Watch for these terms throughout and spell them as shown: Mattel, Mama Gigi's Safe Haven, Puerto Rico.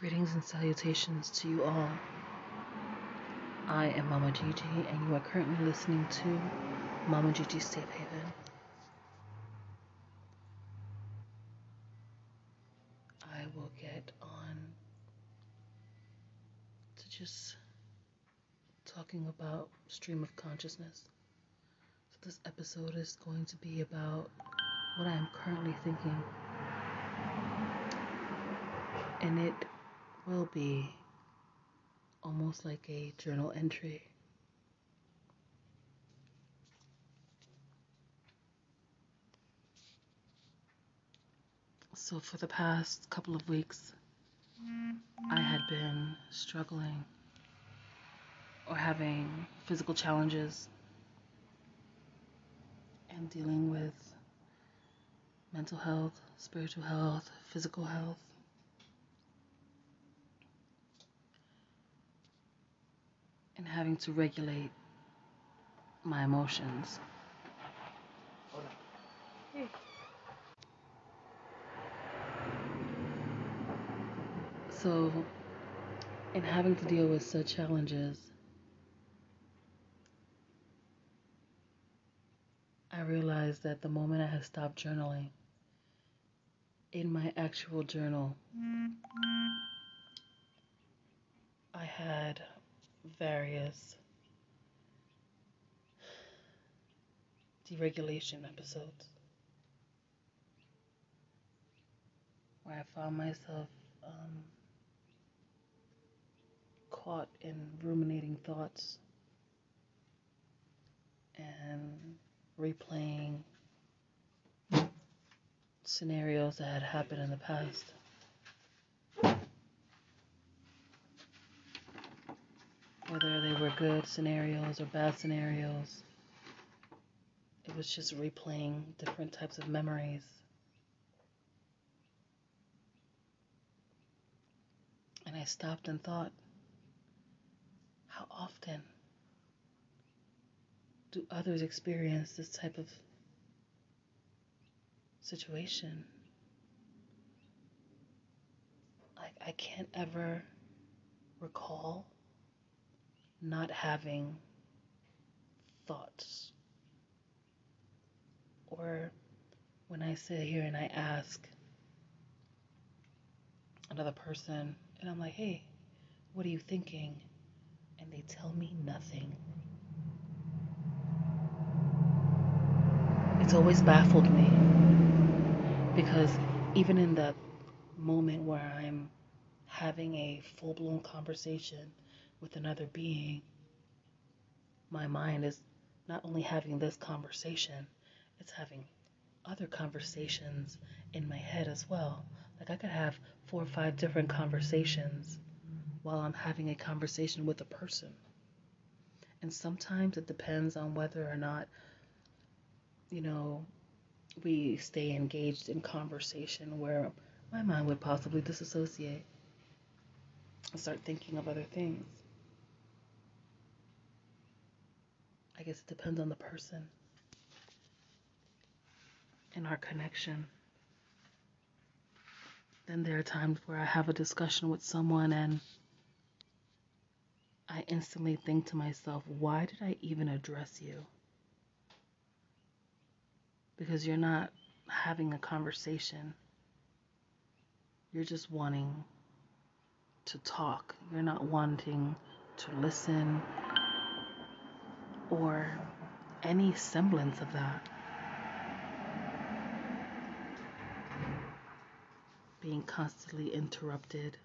Greetings and salutations to you all. I am Mama Gigi, and you are currently listening to Mama Gigi's Safe Haven. I will get on to just talking about stream of consciousness. So this episode is going to be about what I am currently thinking. And it will be almost like a journal entry. So for the past couple of weeks, I had been struggling or having physical challenges and dealing with mental health, spiritual health, physical health. And having to regulate my emotions. Hold on. Hey. So, in having to deal with such challenges, I realized that the moment I had stopped journaling, in my actual journal, I had various deregulation episodes where I found myself caught in ruminating thoughts and replaying scenarios that had happened in the past. Whether they were good scenarios or bad scenarios, it was just replaying different types of memories. And I stopped and thought, how often do others experience this type of situation? Like, I can't ever recall not having thoughts. Or when I sit here and I ask another person, and I'm like, hey, what are you thinking? And they tell me nothing. It's always baffled me, because even in the moment where I'm having a full-blown conversation with another being, my mind is not only having this conversation, it's having other conversations in my head as well. Like, I could have 4 or 5 different conversations while I'm having a conversation with a person. And sometimes it depends on whether or not, you know, we stay engaged in conversation, where my mind would possibly disassociate and start thinking of other things. I guess it depends on the person and our connection. Then there are times where I have a discussion with someone and I instantly think to myself, why did I even address you? Because you're not having a conversation. You're just wanting to talk. You're not wanting to listen or any semblance of that. Being constantly interrupted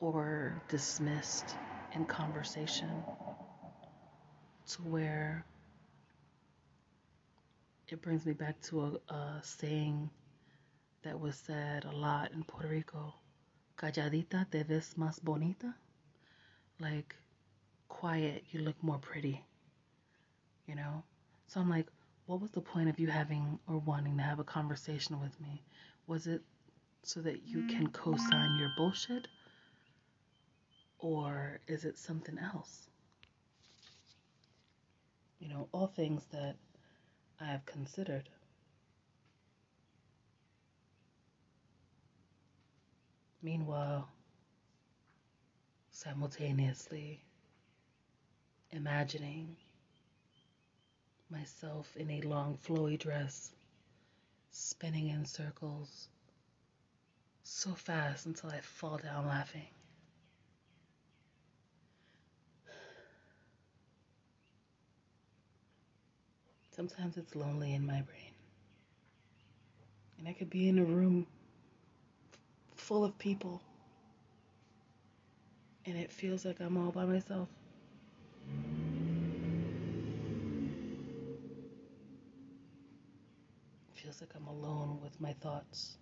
or dismissed in conversation to where it brings me back to a saying that was said a lot in Puerto Rico. Calladita te ves más bonita. Like, quiet, you look more pretty, you know? So I'm like, what was the point of you having or wanting to have a conversation with me? Was it so that you can co-sign your bullshit? Or is it something else? You know, all things that I have considered. Meanwhile, simultaneously imagining myself in a long flowy dress, spinning in circles so fast until I fall down laughing. Sometimes it's lonely in my brain, and I could be in a room full of people, and it feels like I'm all by myself. It feels like I'm alone with my thoughts.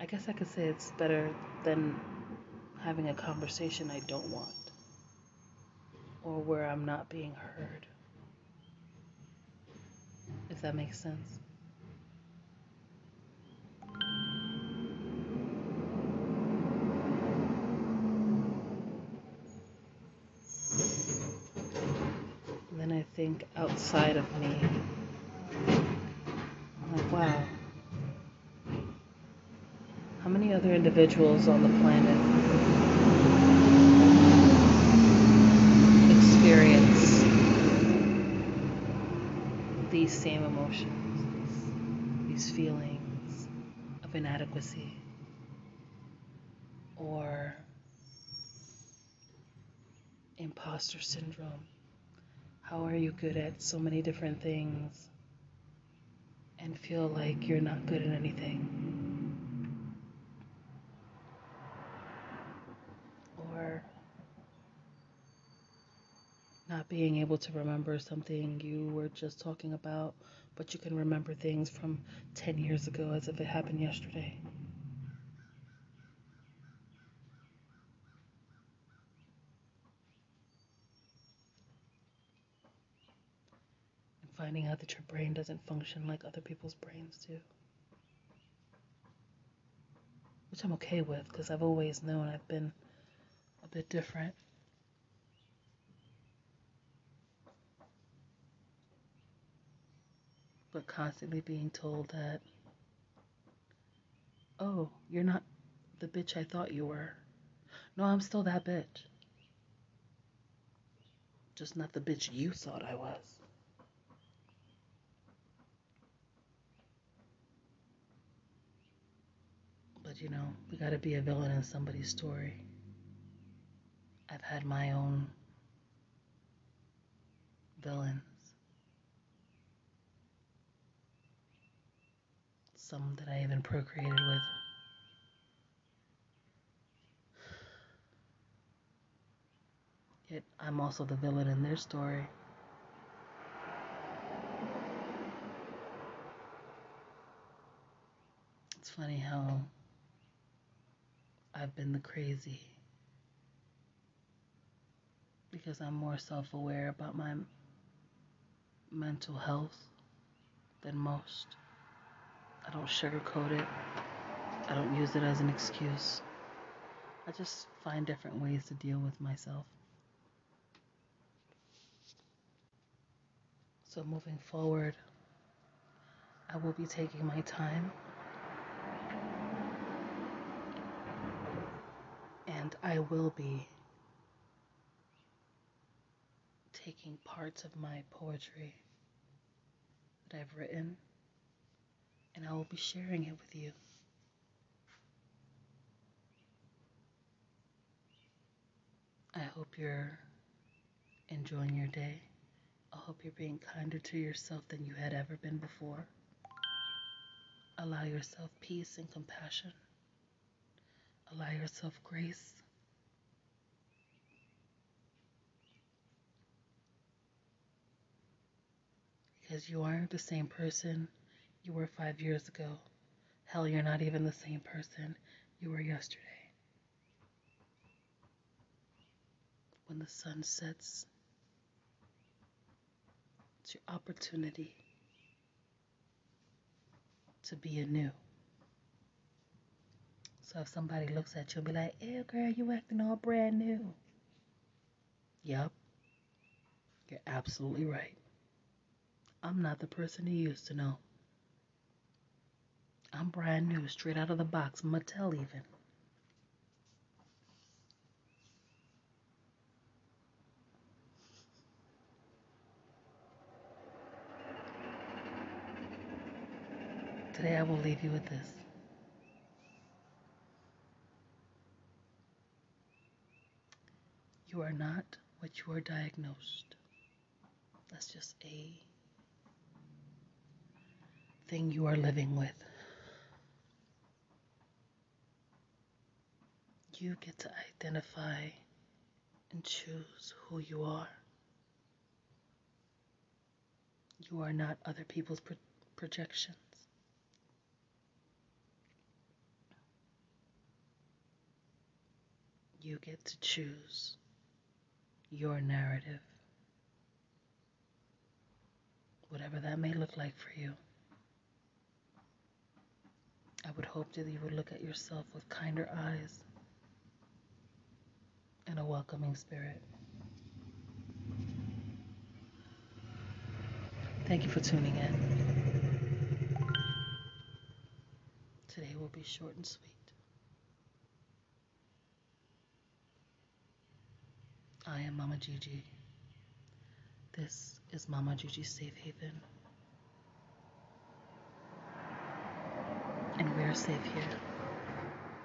I guess I could say it's better than having a conversation I don't want, or where I'm not being heard, if that makes sense. And then I think outside of me, I'm like, wow, how many other individuals on the planet experience these same emotions, these feelings of inadequacy, or imposter syndrome? How are you good at so many different things and feel like you're not good at anything? Or not being able to remember something you were just talking about, but you can remember things from 10 years ago as if it happened yesterday. And finding out that your brain doesn't function like other people's brains do. Which I'm okay with, because I've always known I've been a bit different. But constantly being told that, oh, you're not the bitch I thought you were. No, I'm still that bitch. Just not the bitch you thought I was. But you know, we gotta be a villain in somebody's story. I've had my own villain. Some that I even procreated with. Yet I'm also the villain in their story. It's funny how I've been the crazy, because I'm more self-aware about my mental health than most. I don't sugarcoat it. I don't use it as an excuse. I just find different ways to deal with myself. So moving forward, I will be taking my time. And I will be taking parts of my poetry that I've written, and I will be sharing it with you. I hope you're enjoying your day. I hope you're being kinder to yourself than you had ever been before. Allow yourself peace and compassion. Allow yourself grace. Because you aren't the same person you were 5 years ago. Hell, you're not even the same person you were yesterday. When the sun sets, it's your opportunity to be anew. So if somebody looks at you and be like, ew girl, you acting all brand new. Yup, you're absolutely right. I'm not the person he used to know. I'm brand new, straight out of the box, Mattel even. Today I will leave you with this. You are not what you are diagnosed. That's just a thing you are living with. You get to identify and choose who you are. You are not other people's projections. You get to choose your narrative, whatever that may look like for you. I would hope that you would look at yourself with kinder eyes and a welcoming spirit. Thank you for tuning in. Today will be short and sweet. I am Mama Gigi. This is Mama Gigi's Safe Haven. And we're safe here.